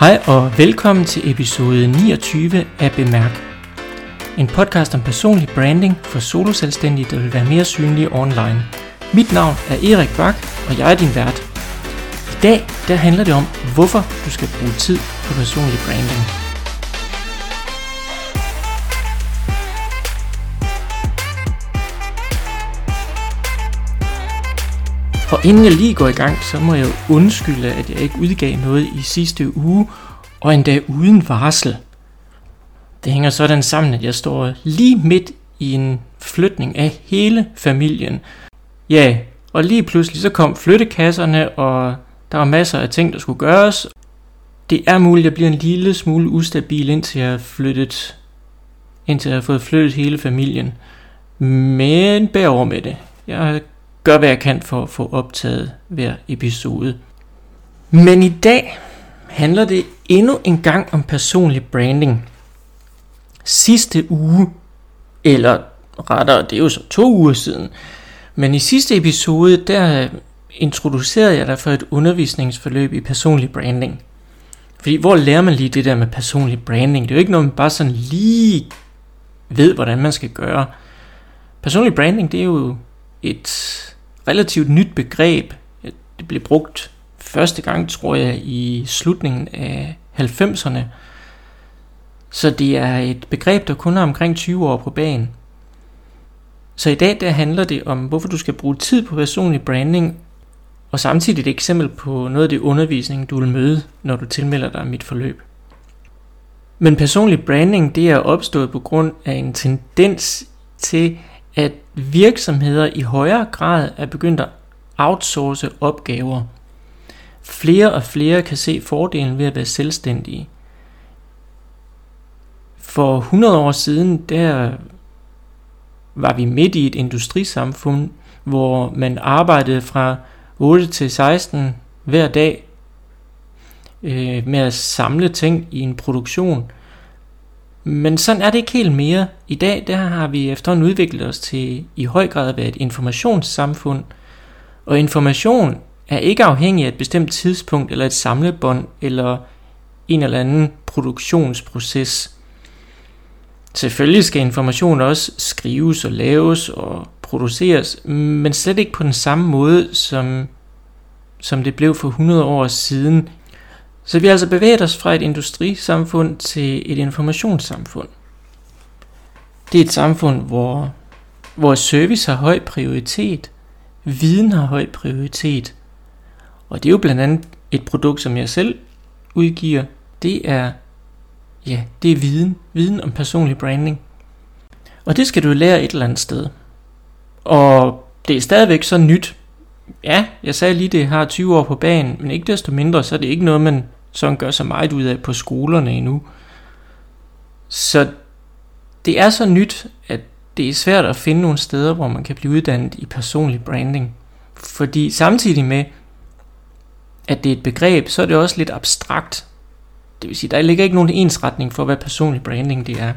Hej og velkommen til episode 29 af Bemærk. En podcast om personlig branding for soloselvstændige, der vil være mere synlige online. Mit navn er Erik Bak, og jeg er din vært. I dag der handler det om, hvorfor du skal bruge tid på personlig branding. Og inden jeg lige går i gang, så må jeg undskylde, at jeg ikke udgav noget i sidste uge, og endda uden varsel. Det hænger sådan sammen, at jeg står lige midt i en flytning af hele familien. Ja, og lige pludselig så kom flyttekasserne, og der var masser af ting, der skulle gøres. Det er muligt, at jeg bliver en lille smule ustabil, indtil jeg har fået flyttet hele familien. Men bær over med det. Jeg gør, hvad jeg kan for at få optaget hver episode. Men i dag handler det endnu en gang om personlig branding. Sidste uge, eller rettere, det er jo så 2 uger siden, men i sidste episode, der introducerede jeg dig for et undervisningsforløb i personlig branding. Fordi hvor lærer man lige det der med personlig branding? Det er jo ikke noget, man bare sådan lige ved, hvordan man skal gøre. Personlig branding, det er jo et relativt nyt begreb. Det blev brugt første gang, tror jeg, i slutningen af 90'erne. Så det er et begreb, der kun er omkring 20 år på bagen. Så i dag der handler det om, hvorfor du skal bruge tid på personlig branding, og samtidig et eksempel på noget af det undervisning, du vil møde, når du tilmelder dig mit forløb. Men personlig branding, det er opstået på grund af en tendens til, at virksomheder i højere grad er begyndt at outsource opgaver. Flere og flere kan se fordelen ved at være selvstændige. For 100 år siden, der var vi midt i et industrisamfund, hvor man arbejdede fra 8 til 16 hver dag med at samle ting i en produktion. Men sådan er det ikke helt mere. I dag der har vi efterhånden udviklet os til i høj grad at være et informationssamfund. Og information er ikke afhængig af et bestemt tidspunkt, eller et samlebånd, eller en eller anden produktionsproces. Selvfølgelig skal information også skrives og laves og produceres, men slet ikke på den samme måde, som det blev for 100 år siden. Så vi har altså bevæget os fra et industrisamfund til et informationssamfund. Det er et samfund, hvor service har høj prioritet, viden har høj prioritet. Og det er jo blandt andet et produkt, som jeg selv udgiver. Det er viden om personlig branding. Og det skal du lære et eller andet sted. Og det er stadigvæk så nyt. Ja, jeg sagde lige, det har 20 år på bagen, men ikke desto mindre, så er det ikke noget, man sådan gør så meget ud af på skolerne endnu. Så det er så nyt, at det er svært at finde nogle steder, hvor man kan blive uddannet i personlig branding. Fordi samtidig med, at det er et begreb, så er det også lidt abstrakt. Det vil sige, der ligger ikke nogen ensretning for, hvad personlig branding det er.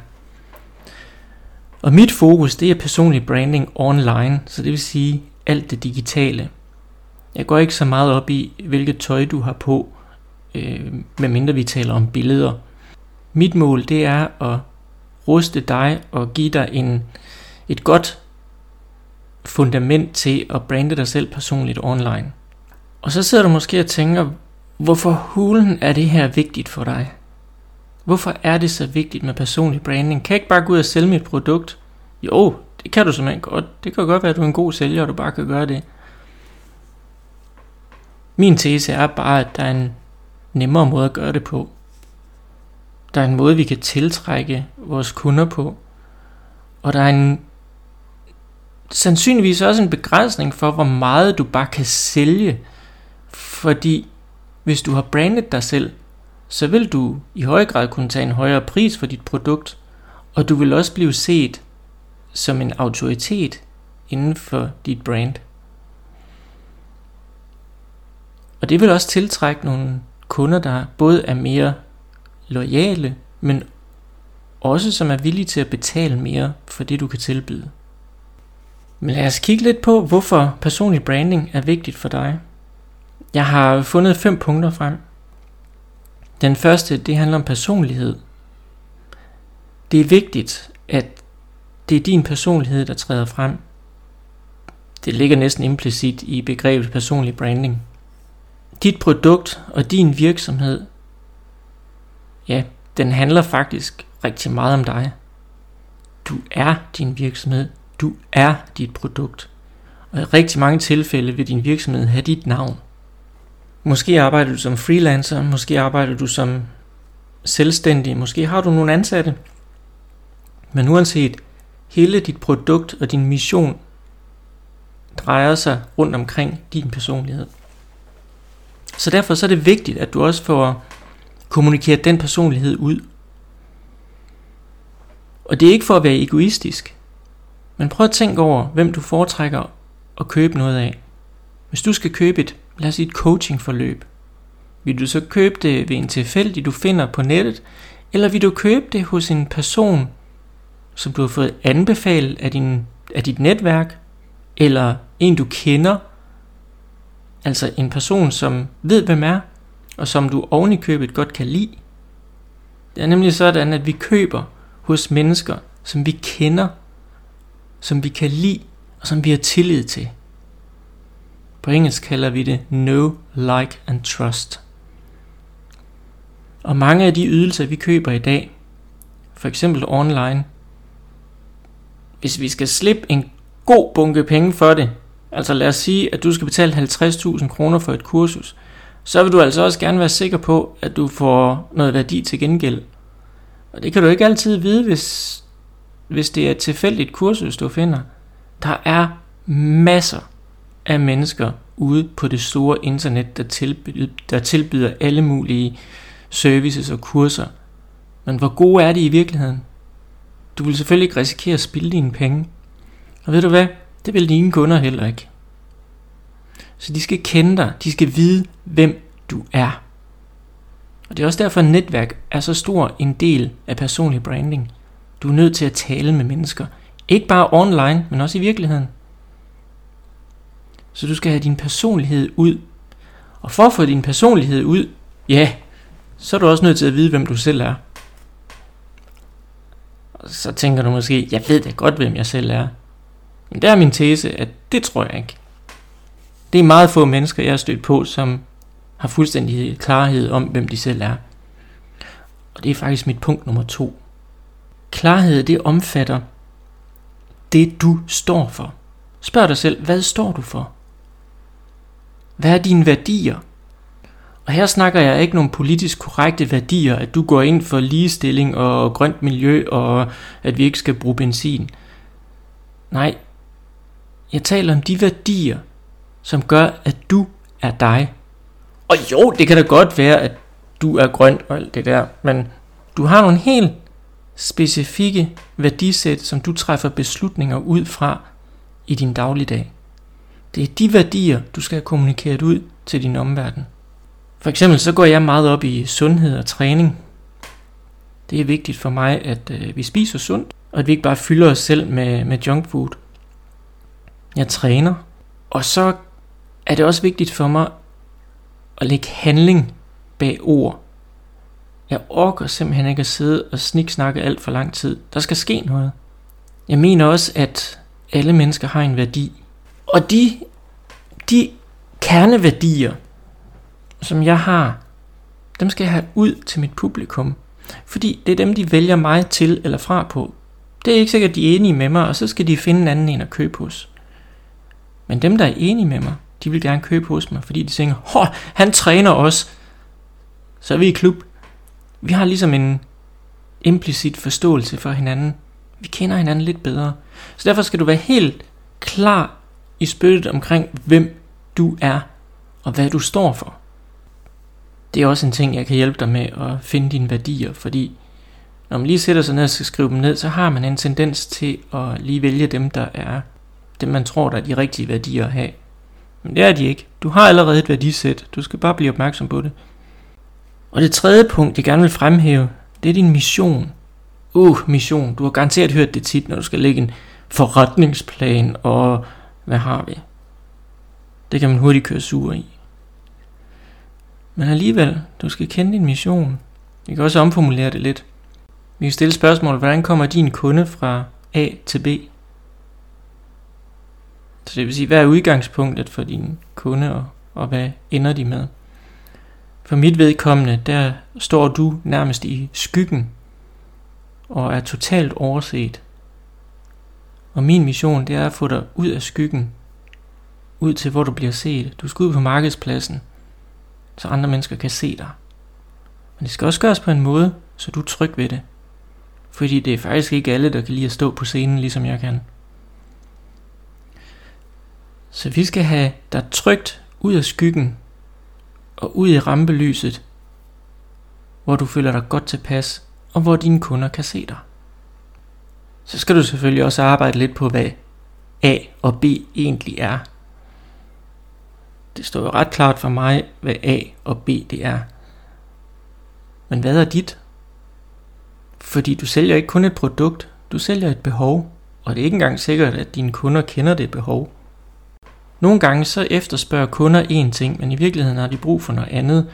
Og mit fokus, det er personlig branding online, så det vil sige alt det digitale. Jeg går ikke så meget op i, hvilket tøj du har på, medmindre vi taler om billeder. Mit mål, det er at ruste dig og give dig et godt fundament til at brande dig selv personligt online. Og så sidder du måske og tænker, hvorfor hulen er det her vigtigt for dig? Hvorfor er det så vigtigt med personlig branding? Kan jeg ikke bare gå ud og sælge mit produkt? Jo, det kan du simpelthen godt. Det kan godt være, at du er en god sælger, og du bare kan gøre det. Min tese er bare, at der er en nemmere måde at gøre det på. Der er en måde, vi kan tiltrække vores kunder på. Og der er sandsynligvis også en begrænsning for, hvor meget du bare kan sælge. Fordi hvis du har brandet dig selv, så vil du i høj grad kunne tage en højere pris for dit produkt. Og du vil også blive set som en autoritet inden for dit brand. Og det vil også tiltrække nogle kunder, der både er mere loyale, men også som er villige til at betale mere for det, du kan tilbyde. Men lad os kigge lidt på, hvorfor personlig branding er vigtigt for dig. Jeg har fundet 5 punkter frem. Den første, det handler om personlighed. Det er vigtigt, at det er din personlighed, der træder frem. Det ligger næsten implicit i begrebet personlig branding. Dit produkt og din virksomhed, ja, den handler faktisk rigtig meget om dig. Du er din virksomhed. Du er dit produkt. Og i rigtig mange tilfælde vil din virksomhed have dit navn. Måske arbejder du som freelancer, måske arbejder du som selvstændig, måske har du nogle ansatte. Men uanset, hele dit produkt og din mission drejer sig rundt omkring din personlighed. Så derfor så er det vigtigt, at du også får kommunikeret den personlighed ud. Og det er ikke for at være egoistisk, men prøv at tænke over, hvem du foretrækker at købe noget af. Hvis du skal købe et, lad os sige et coachingforløb, vil du så købe det ved en tilfældig, du finder på nettet, eller vil du købe det hos en person, som du har fået anbefalet af dit netværk, eller en du kender, altså en person, som ved hvem er, og som du oven i købet godt kan lide. Det er nemlig sådan, at vi køber hos mennesker, som vi kender, som vi kan lide, og som vi har tillid til. På engelsk kalder vi det know, like and trust. Og mange af de ydelser, vi køber i dag, for eksempel online, hvis vi skal slippe en god bunke penge for det, altså lad os sige, at du skal betale 50.000 kroner for et kursus, så vil du altså også gerne være sikker på, at du får noget værdi til gengæld. Og det kan du ikke altid vide, hvis det er et tilfældigt kursus, du finder. Der er masser af mennesker ude på det store internet, der tilbyder alle mulige services og kurser. Men hvor gode er de i virkeligheden? Du vil selvfølgelig ikke risikere at spilde dine penge. Og ved du hvad? Det vil dine kunder heller ikke. Så de skal kende dig. De skal vide, hvem du er. Og det er også derfor, at netværk er så stor en del af personlig branding. Du er nødt til at tale med mennesker. Ikke bare online, men også i virkeligheden. Så du skal have din personlighed ud. Og for at få din personlighed ud, ja, så er du også nødt til at vide, hvem du selv er. Og så tænker du måske, jeg ved da godt, hvem jeg selv er. Men der er min tese, at det tror jeg ikke. Det er meget få mennesker, jeg har stødt på, som har fuldstændig klarhed om, hvem de selv er. Og det er faktisk mit punkt nummer 2. Klarhed, det omfatter det, du står for. Spørg dig selv, hvad står du for? Hvad er dine værdier? Og her snakker jeg ikke nogle politisk korrekte værdier, at du går ind for ligestilling og grønt miljø, og at vi ikke skal bruge benzin. Nej, jeg taler om de værdier, som gør, at du er dig. Og jo, det kan da godt være, at du er grøn og alt det der, men du har nogle helt specifikke værdisæt, som du træffer beslutninger ud fra i din dagligdag. Det er de værdier, du skal have kommunikeret ud til din omverden. For eksempel så går jeg meget op i sundhed og træning. Det er vigtigt for mig, at vi spiser sundt, og at vi ikke bare fylder os selv med junkfood. Jeg træner, og så er det også vigtigt for mig at lægge handling bag ord. Jeg orker simpelthen ikke at sidde og sniksnakke alt for lang tid. Der skal ske noget. Jeg mener også, at alle mennesker har en værdi. Og de kerneværdier, som jeg har, dem skal jeg have ud til mit publikum. Fordi det er dem, de vælger mig til eller fra på. Det er ikke sikkert, at de er enige med mig, og så skal de finde en anden en at købe hos. Men dem, der er enige med mig, de vil gerne købe hos mig, fordi de tænker, hå, han træner os. Så er vi i klub. Vi har ligesom en implicit forståelse for hinanden. Vi kender hinanden lidt bedre. Så derfor skal du være helt klar i spyttet omkring, hvem du er, og hvad du står for. Det er også en ting, jeg kan hjælpe dig med at finde dine værdier, fordi når man lige sætter sig ned og skal skrive dem ned, så har man en tendens til at lige vælge dem, der er dem, man tror, der er de rigtige værdier at have. Men det er de ikke. Du har allerede et værdisæt. Du skal bare blive opmærksom på det. Og det tredje punkt, jeg gerne vil fremhæve, det er din mission. Mission. Du har garanteret hørt det tit, når du skal lægge en forretningsplan, og hvad har vi? Det kan man hurtigt køre sur i. Men alligevel, du skal kende din mission. Vi kan også omformulere det lidt. Vi kan stille spørgsmålet, hvordan kommer din kunde fra A til B? Så det vil sige, hvad er udgangspunktet for din kunde, og hvad ender de med? For mit vedkommende, der står du nærmest i skyggen og er totalt overset. Og min mission, det er at få dig ud af skyggen, ud til hvor du bliver set. Du skal ud på markedspladsen, så andre mennesker kan se dig. Men det skal også gøres på en måde, så du er tryg ved det. Fordi det er faktisk ikke alle, der kan lide at stå på scenen, ligesom jeg kan. Så vi skal have dig trygt ud af skyggen og ud i rampelyset, hvor du føler dig godt tilpas, og hvor dine kunder kan se dig. Så skal du selvfølgelig også arbejde lidt på, hvad A og B egentlig er. Det står jo ret klart for mig, hvad A og B det er. Men hvad er dit? Fordi du sælger ikke kun et produkt, du sælger et behov, og det er ikke engang sikkert, at dine kunder kender det behov. Nogle gange så efterspørger kunder én ting, men i virkeligheden har de brug for noget andet.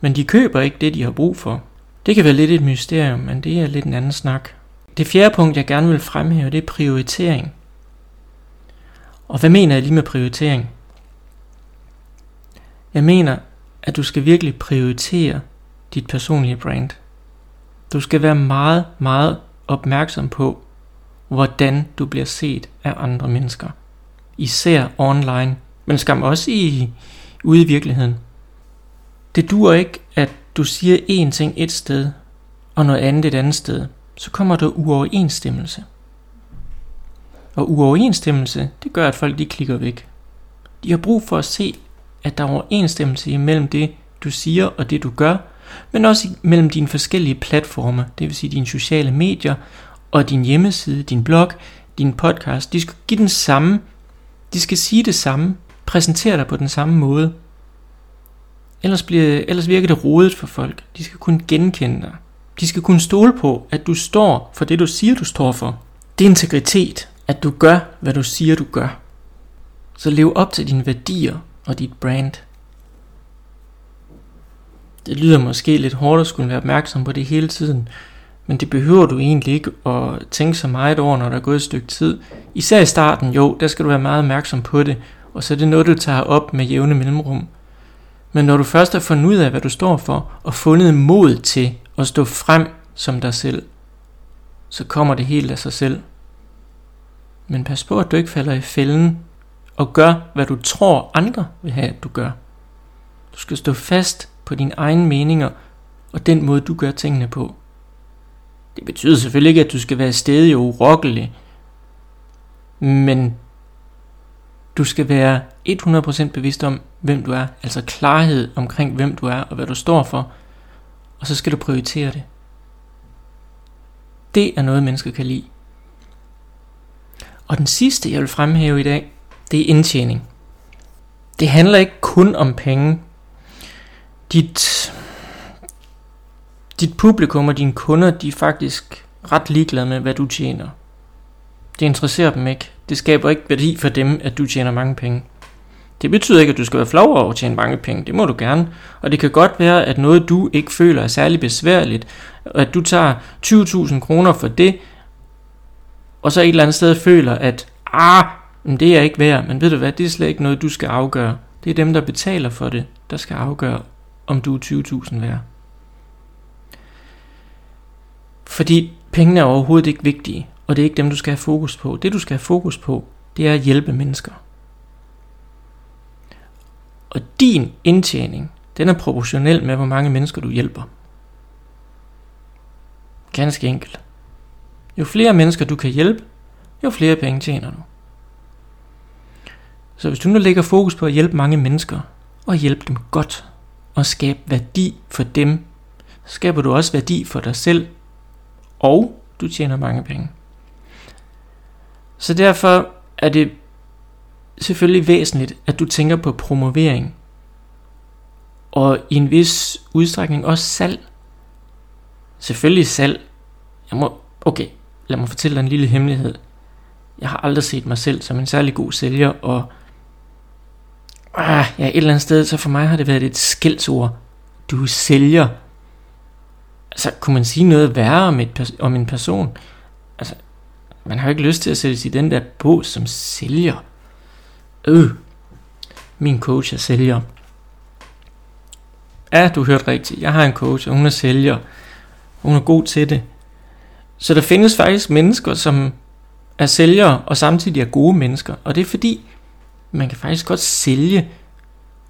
Men de køber ikke det, de har brug for. Det kan være lidt et mysterium, men det er lidt en anden snak. Det fjerde punkt, jeg gerne vil fremhæve, det er prioritering. Og hvad mener jeg lige med prioritering? Jeg mener, at du skal virkelig prioritere dit personlige brand. Du skal være meget, meget opmærksom på, hvordan du bliver set af andre mennesker. Især online, men skam også ude i virkeligheden. Det duer ikke, at du siger én ting et sted, og noget andet et andet sted. Så kommer der uoverensstemmelse. Og uoverensstemmelse, det gør, at folk de klikker væk. De har brug for at se, at der er overensstemmelse imellem det, du siger og det, du gør, men også mellem dine forskellige platforme, det vil sige dine sociale medier og din hjemmeside, din blog, din podcast. De skal give den samme. De skal sige det samme, præsentere dig på den samme måde. Ellers virker det rodet for folk. De skal kunne genkende dig. De skal kunne stole på, at du står for det, du siger, du står for. Det er integritet, at du gør, hvad du siger, du gør. Så lev op til dine værdier og dit brand. Det lyder måske lidt hårdt at skulle være opmærksom på det hele tiden, men det behøver du egentlig ikke at tænke så meget over, når der er gået et stykke tid. Især i starten, jo, der skal du være meget opmærksom på det, og så er det noget, du tager op med jævne mellemrum. Men når du først har fundet ud af, hvad du står for, og fundet mod til at stå frem som dig selv, så kommer det helt af sig selv. Men pas på, at du ikke falder i fælden og gør, hvad du tror andre vil have, at du gør. Du skal stå fast på dine egne meninger og den måde, du gør tingene på. Det betyder selvfølgelig ikke, at du skal være stædig og urokkelig, men du skal være 100% bevidst om, hvem du er, altså klarhed omkring, hvem du er og hvad du står for, og så skal du prioritere det. Det er noget, mennesker kan lide. Og den sidste, jeg vil fremhæve i dag, det er indtjening. Det handler ikke kun om penge. Dit publikum og dine kunder, de er faktisk ret ligeglade med, hvad du tjener. Det interesserer dem ikke. Det skaber ikke værdi for dem, at du tjener mange penge. Det betyder ikke, at du skal være flov over at tjene mange penge. Det må du gerne. Og det kan godt være, at noget du ikke føler er særlig besværligt, og at du tager 20.000 kroner for det, og så et eller andet sted føler, at det er jeg ikke værd. Men ved du hvad, det er slet ikke noget, du skal afgøre. Det er dem, der betaler for det, der skal afgøre, om du er 20.000 værd. Fordi pengene er overhovedet ikke vigtige, og det er ikke dem, du skal have fokus på. Det, du skal have fokus på, det er at hjælpe mennesker. Og din indtjening, den er proportionel med, hvor mange mennesker du hjælper. Ganske enkelt. Jo flere mennesker du kan hjælpe, jo flere penge tjener du. Så hvis du nu lægger fokus på at hjælpe mange mennesker, og hjælpe dem godt, og skabe værdi for dem, så skaber du også værdi for dig selv, og du tjener mange penge. Så derfor er det selvfølgelig væsentligt, at du tænker på promovering. Og i en vis udstrækning også salg. Selvfølgelig salg. Lad mig fortælle dig en lille hemmelighed. Jeg har aldrig set mig selv som en særlig god sælger, og ja, et eller andet sted, så for mig har det været et skældsord. Du sælger. Altså, kunne man sige noget værre om, om en person? Altså, man har jo ikke lyst til at sættes i den der bås som sælger. Min coach er sælger. Ja, du hørte rigtigt. Jeg har en coach, og hun er sælger. Hun er god til det. Så der findes faktisk mennesker, som er sælgere, og samtidig er gode mennesker. Og det er fordi, man kan faktisk godt sælge,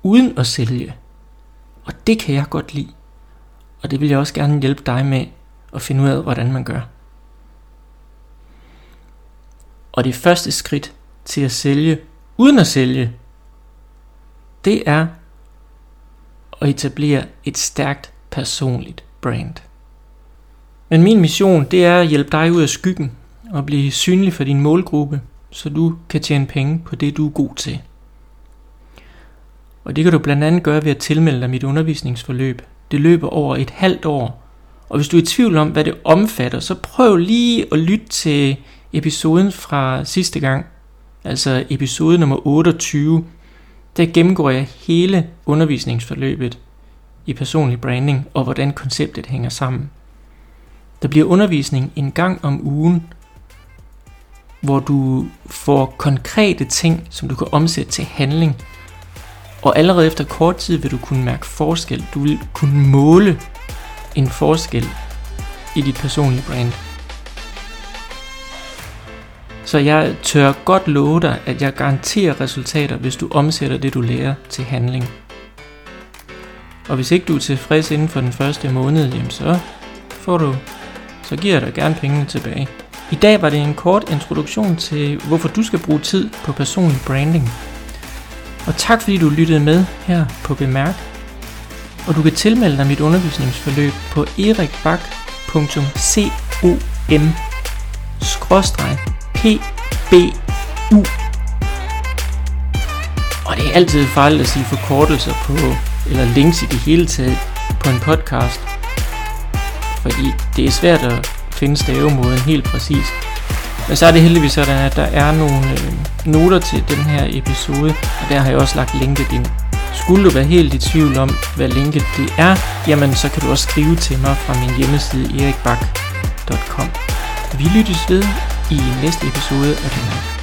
uden at sælge. Og det kan jeg godt lide. Og det vil jeg også gerne hjælpe dig med, at finde ud af, hvordan man gør. Og det første skridt til at sælge, uden at sælge, det er at etablere et stærkt personligt brand. Men min mission, det er at hjælpe dig ud af skyggen og blive synlig for din målgruppe, så du kan tjene penge på det, du er god til. Og det kan du blandt andet gøre ved at tilmelde dig mit undervisningsforløb. Det løber over 1,5 år, og hvis du er i tvivl om, hvad det omfatter, så prøv lige at lytte til episoden fra sidste gang, altså episode nummer 28. Der gennemgår jeg hele undervisningsforløbet i personlig branding og hvordan konceptet hænger sammen. Der bliver undervisning en gang om ugen, hvor du får konkrete ting, som du kan omsætte til handling. Og allerede efter kort tid vil du kunne mærke forskel. Du vil kunne måle en forskel i dit personlige brand. Så jeg tør godt love dig, at jeg garanterer resultater, hvis du omsætter det, du lærer, til handling. Og hvis ikke du er tilfreds inden for den første måned, jamen så giver jeg dig gerne pengene tilbage. I dag var det en kort introduktion til, hvorfor du skal bruge tid på personlig branding. Og tak fordi du lyttede med her på Bemærk. Og du kan tilmelde dig mit undervisningsforløb på erikbak.com/pbu. Og det er altid fejl at sige forkortelser på, eller links i det hele taget på en podcast, fordi det er svært at finde stavemåden helt præcis. Men så er det heldigvis sådan, at der er nogle noter til den her episode, og der har jeg også lagt linket ind. Skulle du være helt i tvivl om, hvad linket det er, jamen så kan du også skrive til mig fra min hjemmeside erikbak.com. Vi lyttes ved i næste episode af Bemærk.